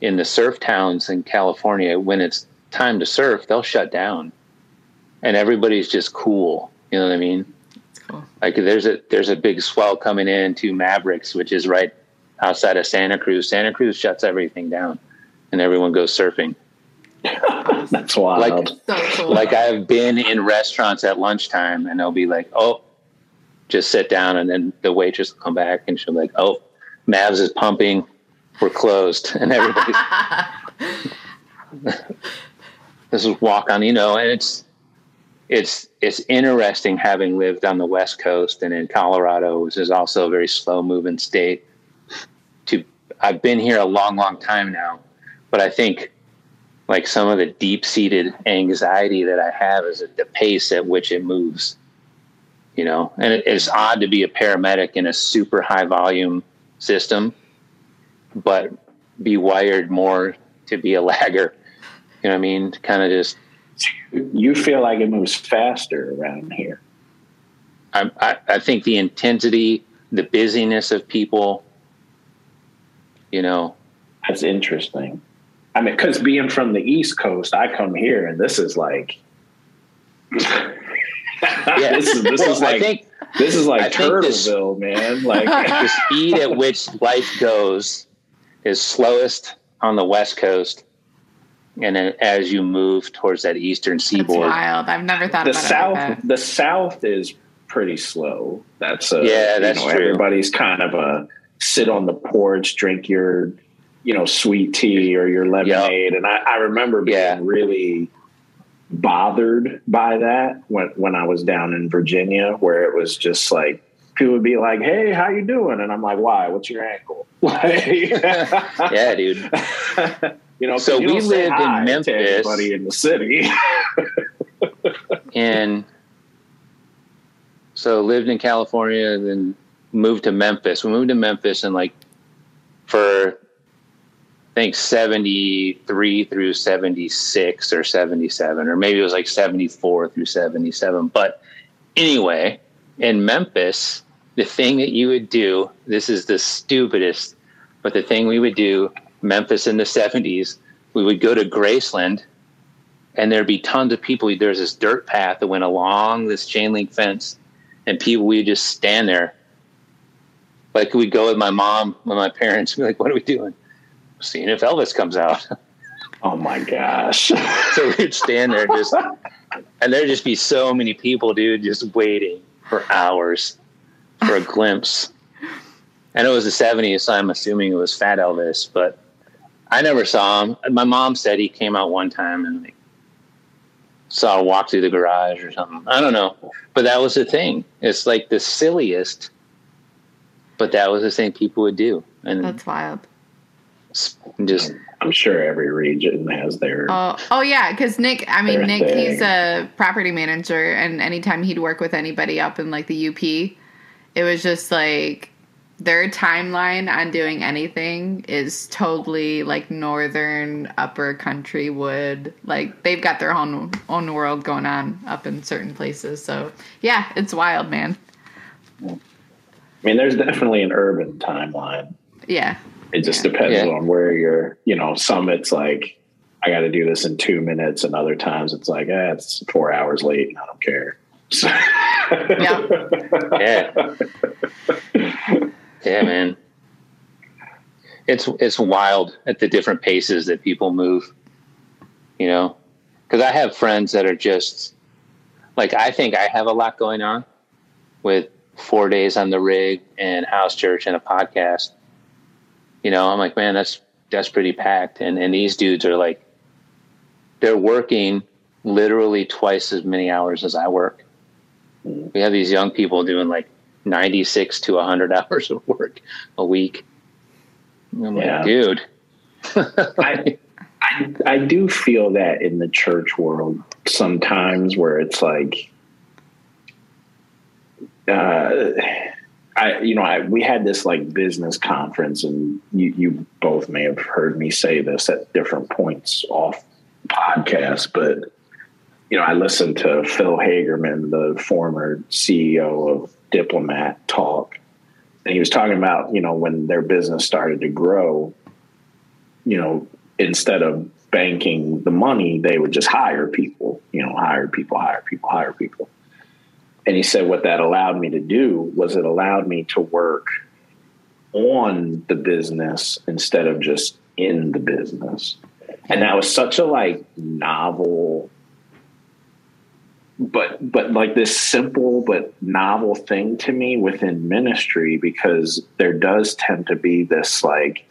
in the surf towns in California, when it's time to surf, they'll shut down and everybody's just cool. You know what I mean? Like there's a there's a big swell coming in to Mavericks, which is right outside of Santa Cruz. Santa Cruz shuts everything down, and everyone goes surfing. That's wild. Like, so cool. Like I've been in restaurants at lunchtime, and they'll be like, "Oh, just sit down," and then the waitress will come back, and she'll be like, "Oh, Mavs is pumping. We're closed," and everybody. This is walk on, you know, and it's. It's it's interesting having lived on the West Coast and in Colorado, which is also a very slow moving state. To I've been here a long, long time now, but I think like some of the deep seated anxiety that I have is at the pace at which it moves. You know, and it, it's odd to be a paramedic in a super high volume system, but be wired more to be a lagger. You know what I mean? Kind of just. You feel like it moves faster around here. I, I, I think the intensity, the busyness of people, you know. That's interesting. I mean, because being from the East Coast, I come here and this is like, yeah. this is, this well, is like, I think, this is like Turtleville, man. Like the speed at which life goes is slowest on the West Coast. And then as you move towards that eastern seaboard, that's wild. I've never thought the about south. It like that. The south is pretty slow. That's a, yeah, that's you know, true. Everybody's kind of a sit on the porch, drink your, you know, sweet tea or your lemonade. Yep. And I, I remember being yeah. really bothered by that when when I was down in Virginia, where it was just like. People would be like, "Hey, how you doing?" And I'm like, "Why? What's your ankle?" Yeah, dude. You know, so you we lived in Memphis, buddy, in the city, and so lived in California, and then moved to Memphis. We moved to Memphis, and like for I think seventy-three through seventy-six or seventy-seven, or maybe it was like seventy-four through seventy-seven. But anyway, in Memphis. The thing that you would do, this is the stupidest, but the thing we would do, Memphis in the seventies, we would go to Graceland and there'd be tons of people. There's this dirt path that went along this chain link fence and people, we would just stand there. Like we'd go with my mom, with my parents, we'd be like, "What are we doing?" "Seeing if Elvis comes out." Oh my gosh. So we'd stand there just, and there'd just be so many people, dude, just waiting for hours. For a glimpse. And it was the seventies, so I'm assuming it was Fat Elvis, but I never saw him. My mom said he came out one time and like, saw a walk through the garage or something. I don't know. But that was the thing. It's like the silliest, but that was the thing people would do. And that's wild. Just, I'm sure every region has their... Oh, oh yeah, because Nick, I mean, Nick, thing. He's a property manager, and anytime he'd work with anybody up in like the U P... It was just like their timeline on doing anything is totally like northern upper country wood. Like they've got their own own world going on up in certain places. So yeah, it's wild, man. I mean, there's definitely an urban timeline. Yeah. It just yeah. depends yeah. on where you're, you know, some it's like, I got to do this in two minutes. And other times it's like, eh, it's four hours late and I don't care. So. Yeah. Yeah. Yeah, man. it's it's wild at the different paces that people move, you know, because I have friends that are just like, I think I have a lot going on with four days on the rig and house church and a podcast. You know, I'm like, man, that's that's pretty packed. And and these dudes are like, they're working literally twice as many hours as I work. We have these young people doing like ninety-six to one hundred hours of work a week. I'm yeah. like, dude. I, I I do feel that in the church world sometimes, where it's like, uh, I you know, I we had this like business conference, and you, you both may have heard me say this at different points off podcast, but you know, I listened to Phil Hagerman, the former C E O of Diplomat, talk, and he was talking about, you know, when their business started to grow, you know, instead of banking the money, they would just hire people, you know, hire people, hire people, hire people. And he said what that allowed me to do was it allowed me to work on the business instead of just in the business. And that was such a like novel, but but like this simple but novel thing to me within ministry, because there does tend to be this like,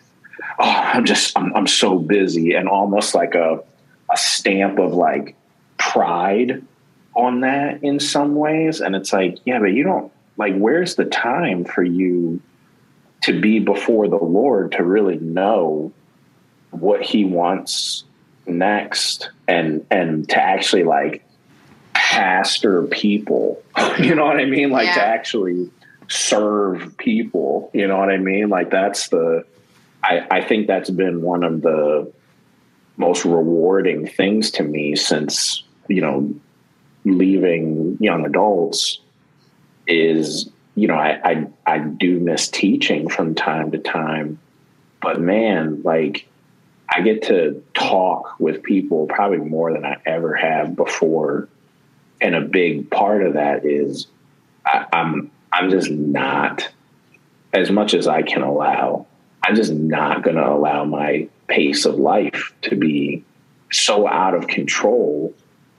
oh, I'm just I'm, I'm so busy, and almost like a a stamp of like pride on that in some ways. And it's like, yeah, but you don't like, where's the time for you to be before the Lord to really know what he wants next, and and to actually like pastor people, you know what I mean? Like yeah. to actually serve people, you know what I mean? Like that's the, I, I think that's been one of the most rewarding things to me since, you know, leaving young adults is, you know, I, I, I do miss teaching from time to time, but man, like I get to talk with people probably more than I ever have before. And a big part of that is I, I'm I'm just not, as much as I can allow, I'm just not going to allow my pace of life to be so out of control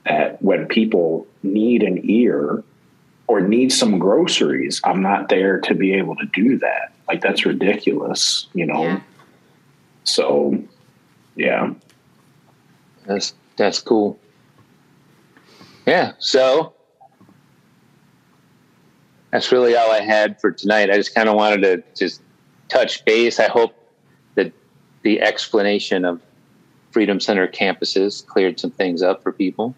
that when people need an ear or need some groceries, I'm not there to be able to do that. Like that's ridiculous, you know? Yeah. So, yeah. That's, that's cool. Yeah, so that's really all I had for tonight. I just kind of wanted to just touch base. I hope that the explanation of Freedom Center campuses cleared some things up for people.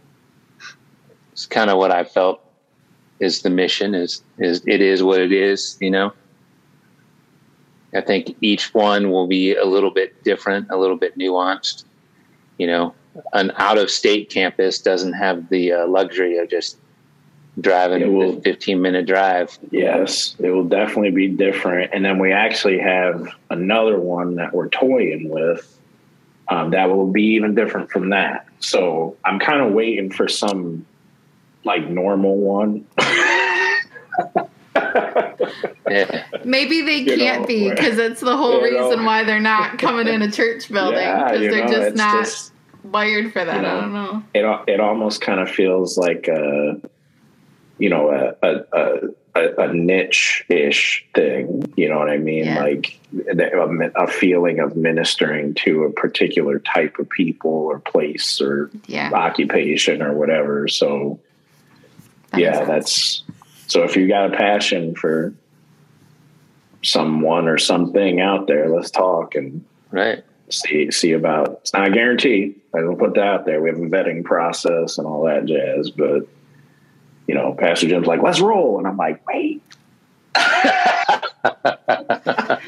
It's kind of what I felt is the mission, is, is it is what it is, you know. I think each one will be a little bit different, a little bit nuanced, you know. An out-of-state campus doesn't have the uh, luxury of just driving will, a fifteen-minute drive. Yes, it will definitely be different. And then we actually have another one that we're toying with um, that will be even different from that. So I'm kind of waiting for some, like, normal one. Yeah. Maybe they you can't know, be, because it's the whole reason know. why they're not coming in a church building, because yeah, they're know, just not... Just, wired for that. You know, I don't know. It it almost kind of feels like a, you know, a a a, a niche-ish thing. You know what I mean? Yeah. Like a, a feeling of ministering to a particular type of people or place or yeah. occupation or whatever. So that yeah, that's so. If you got a passion for someone or something out there, let's talk and right. See, see about, it's not a guarantee. I will put that out there. We have a vetting process and all that jazz, but you know, Pastor Jim's like, let's roll. And I'm like, wait, we got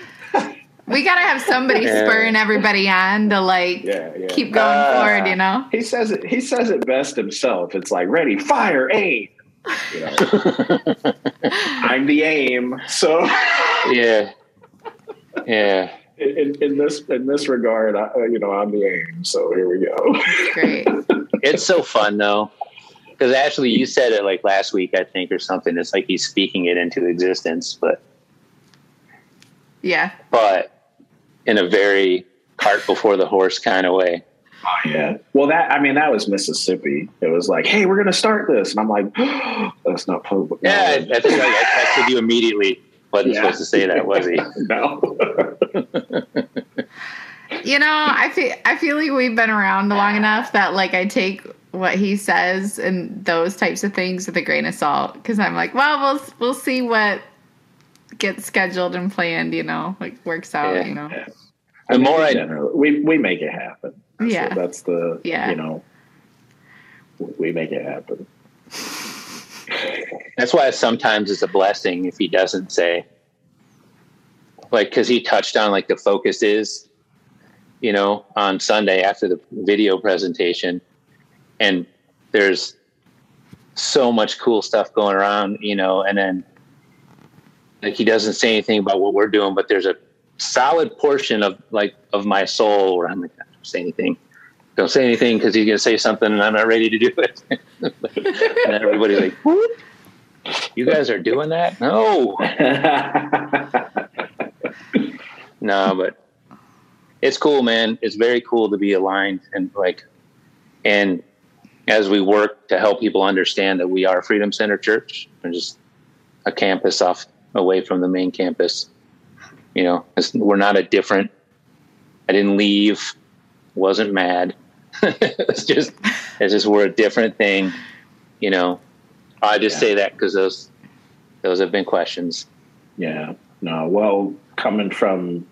to have somebody yeah. spurring everybody on to like, yeah, yeah. keep going uh, forward. You know, he says it, he says it best himself. It's like, ready, fire, aim. You know? I'm the aim. So yeah. Yeah. In, in this in this regard, I, you know, I'm the aim. So here we go. Great. It's so fun though, because Ashley, you said it like last week, I think, or something. It's like he's speaking it into existence, but yeah. But in a very cart before the horse kind of way. Oh yeah. Well, that, I mean, that was Mississippi. It was like, hey, we're going to start this. And I'm like, oh, that's not public. Yeah. I, I think I, I texted you immediately. Wasn't yeah. supposed to say that, was he? No. You know, I feel, I feel like we've been around long enough that like I take what he says and those types of things with a grain of salt. Because I'm like, well, we'll we'll see what gets scheduled and planned, you know, like works out, yeah. you know. Yeah. The I mean, more I know, we, we make it happen. That's yeah. The, that's the, yeah. you know, we make it happen. That's why sometimes it's a blessing if he doesn't say, like, because he touched on like the focus is, you know, on Sunday after the video presentation, and there's so much cool stuff going around, you know, and then like he doesn't say anything about what we're doing, but there's a solid portion of like of my soul where I'm like, I don't say anything, don't say anything because he's gonna say something and I'm not ready to do it. And then everybody's like, what? You guys are doing that? No. No, but it's cool, man. It's very cool to be aligned and like, and as we work to help people understand that we are Freedom Center Church, we're just a campus off away from the main campus. You know, it's, we're not a different. I didn't leave. Wasn't mad. it's just, it's just we're a different thing. You know, I just yeah. say that because those, those have been questions. Yeah. No. Well, coming from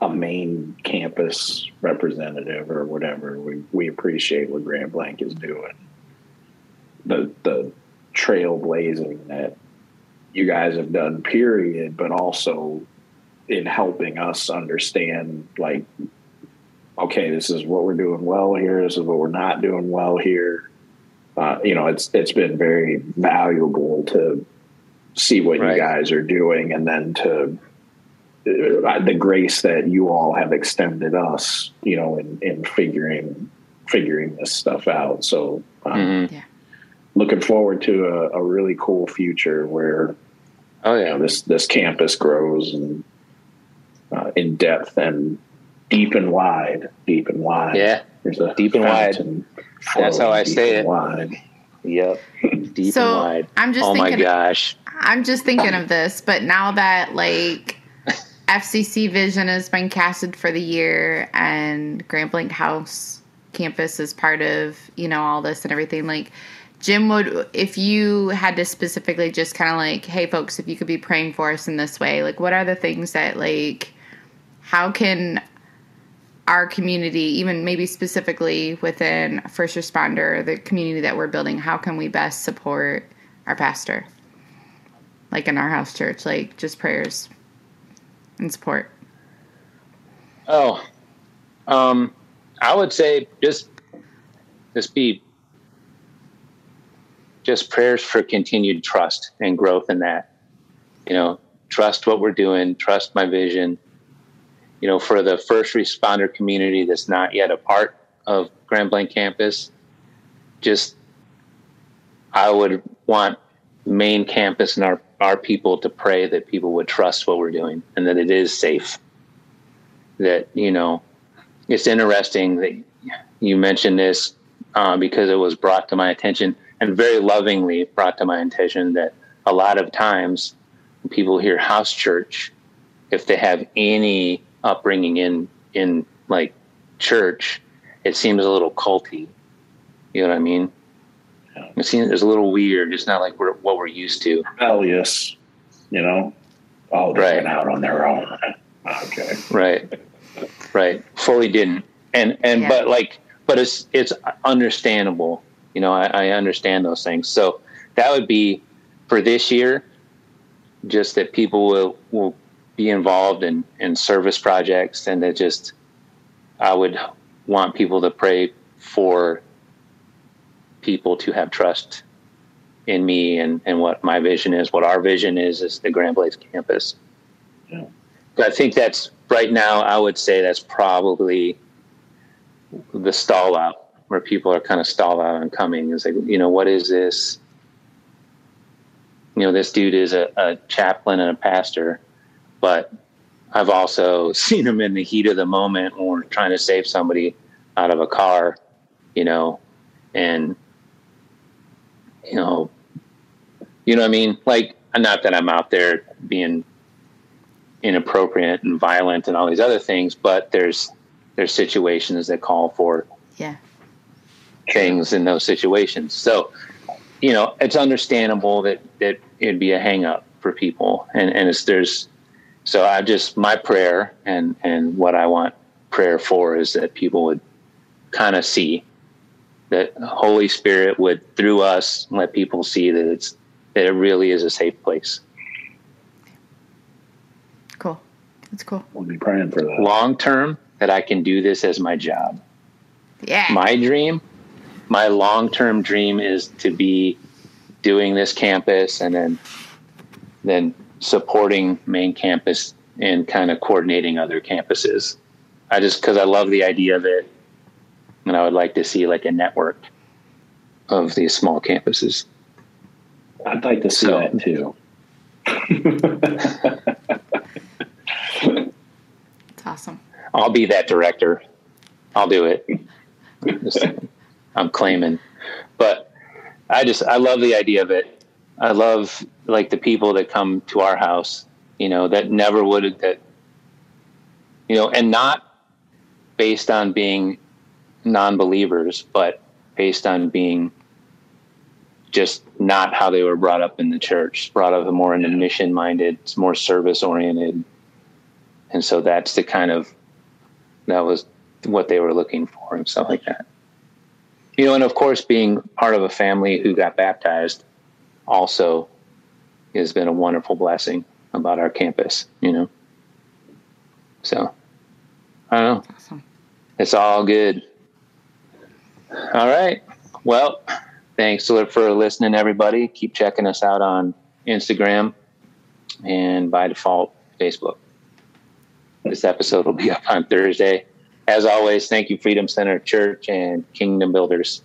a main campus representative or whatever, we we appreciate what Grand Blanc is doing, the the trailblazing that you guys have done, period, but also in helping us understand, like, okay, this is what we're doing well here, this is what we're not doing well here. Uh, you know, it's it's been very valuable to see what right. you guys are doing, and then to the grace that you all have extended us, you know, in, in figuring, figuring this stuff out. So um, mm-hmm. yeah. looking forward to a, a really cool future where oh, yeah. you know, this, this campus grows and uh, in depth and deep and wide, deep and wide. Yeah. There's a deep and wide. That's how I say it. Wide. Yep. Deep so and wide. I'm just oh thinking, my gosh. I'm just thinking of this, but now that like, F C C vision has been casted for the year, and Grand Blanc House campus is part of, you know, all this and everything. Like, Jim, would, if you had to specifically just kind of like, hey, folks, if you could be praying for us in this way, like, what are the things that, like, how can our community, even maybe specifically within first responder, the community that we're building, how can we best support our pastor, like in our house church, like just prayers and support? Oh, um, I would say just, just be, just prayers for continued trust and growth in that, you know, trust what we're doing, trust my vision, you know, for the first responder community that's not yet a part of Grand Blanc campus. Just, I would want main campus and our our people to pray that people would trust what we're doing and that it is safe. That, you know, it's interesting that you mentioned this uh, because it was brought to my attention, and very lovingly brought to my attention, that a lot of times when people hear house church, if they have any upbringing in, in like church, it seems a little culty. You know what I mean? It seems it's a little weird. It's not like we're what we're used to. Rebellious, you know, all right. Went out on their own. Okay, right, right. Fully didn't, and and yeah. but like, but it's it's understandable. You know, I, I understand those things. So that would be for this year, just that people will will be involved in in service projects, and that just I would want people to pray for people to have trust in me and, and what my vision is, what our vision is, is the Grand Blanc campus. Yeah. But I think that's right now, I would say that's probably the stall out where people are kind of stalled out on coming. It's like, you know, what is this? You know, this dude is a, a chaplain and a pastor, but I've also seen them in the heat of the moment when we're trying to save somebody out of a car, you know, and, you know, you know what I mean? Like, not that I'm out there being inappropriate and violent and all these other things, but there's, there's situations that call for yeah. things in those situations. So, you know, it's understandable that, that it'd be a hang up for people. And, and it's, there's, so I just, my prayer and, and what I want prayer for is that people would kind of see that the Holy Spirit would, through us, let people see that it's, that it really is a safe place. Cool. That's cool. We'll be praying for that. Long term, that I can do this as my job. Yeah. My dream, my long-term dream is to be doing this campus and then, then supporting main campus and kind of coordinating other campuses. I just, cause I love the idea of it. And I would like to see like a network of these small campuses. I'd like to see so, that too. It's awesome. I'll be that director. I'll do it. Just, I'm claiming, but I just, I love the idea of it. I love like the people that come to our house, you know, that never would, that, you know, and not based on being non-believers, but based on being just not how they were brought up in the church, brought up more in a mission-minded, more service-oriented. And so that's the kind of, that was what they were looking for and stuff like that. You know, and of course, being part of a family who got baptized also has been a wonderful blessing about our campus, you know. So, I don't know. Awesome. It's all good. All right. Well, thanks for listening, everybody. Keep checking us out on Instagram and, by default, Facebook. This episode will be up on Thursday. As always, thank you, Freedom Center Church and Kingdom Builders,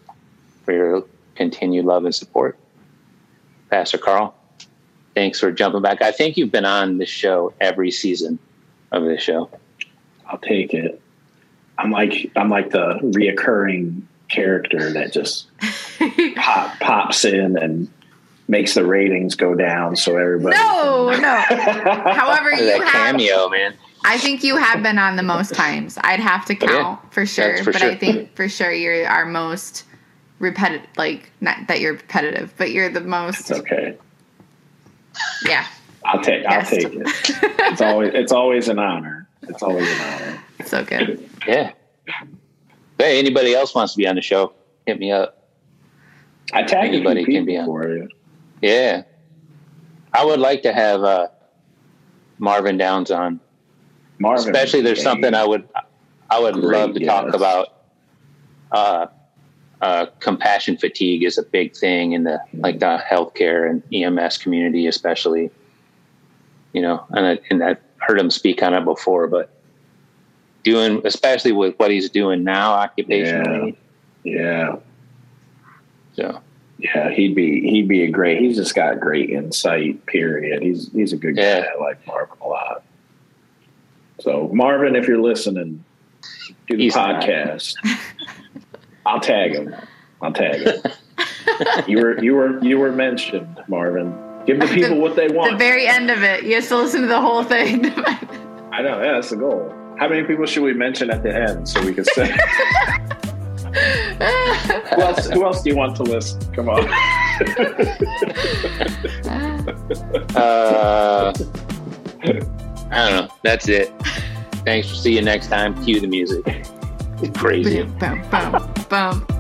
for your continued love and support. Pastor Carl, thanks for jumping back. I think you've been on this show every season of this show. I'll take it. I'm like I'm like the reoccurring character that just pop, pops in and makes the ratings go down so everybody... No, can... no. However, you that have... cameo, man. I think you have been on the most times. I'd have to count yeah, for sure, for but sure. I think for sure you're our most repetitive. Like not that you're repetitive, but you're the most. It's okay. Yeah, I'll take. Guest. I'll take it. It's always. It's always an honor. It's always an honor. So good. Yeah. Hey, anybody else wants to be on the show? Hit me up. I tag anybody can be on. For you. Yeah, I would like to have uh, Marvin Downs on. Marvin, especially there's something I would I would great, love to yes. talk about. Uh, uh, compassion fatigue is a big thing in the like the healthcare and E M S community, especially. You know, and I, and I've heard him speak on it before, but doing especially with what he's doing now occupationally. Yeah. yeah. So. Yeah, he'd be he'd be a great. He's just got great insight. Period. He's he's a good yeah. guy. I like Marvin a lot. So, Marvin, if you're listening, do the He's podcast. Not. I'll tag him. I'll tag him. you were you were you were mentioned, Marvin. Give the people the, what they want. The very end of it. You have to listen to the whole thing. I know, yeah, that's the goal. How many people should we mention at the end so we can say who else who else do you want to listen? Come on. uh I don't know. That's it. Thanks. See you next time. Cue the music. It's crazy. Bum, bum, bum.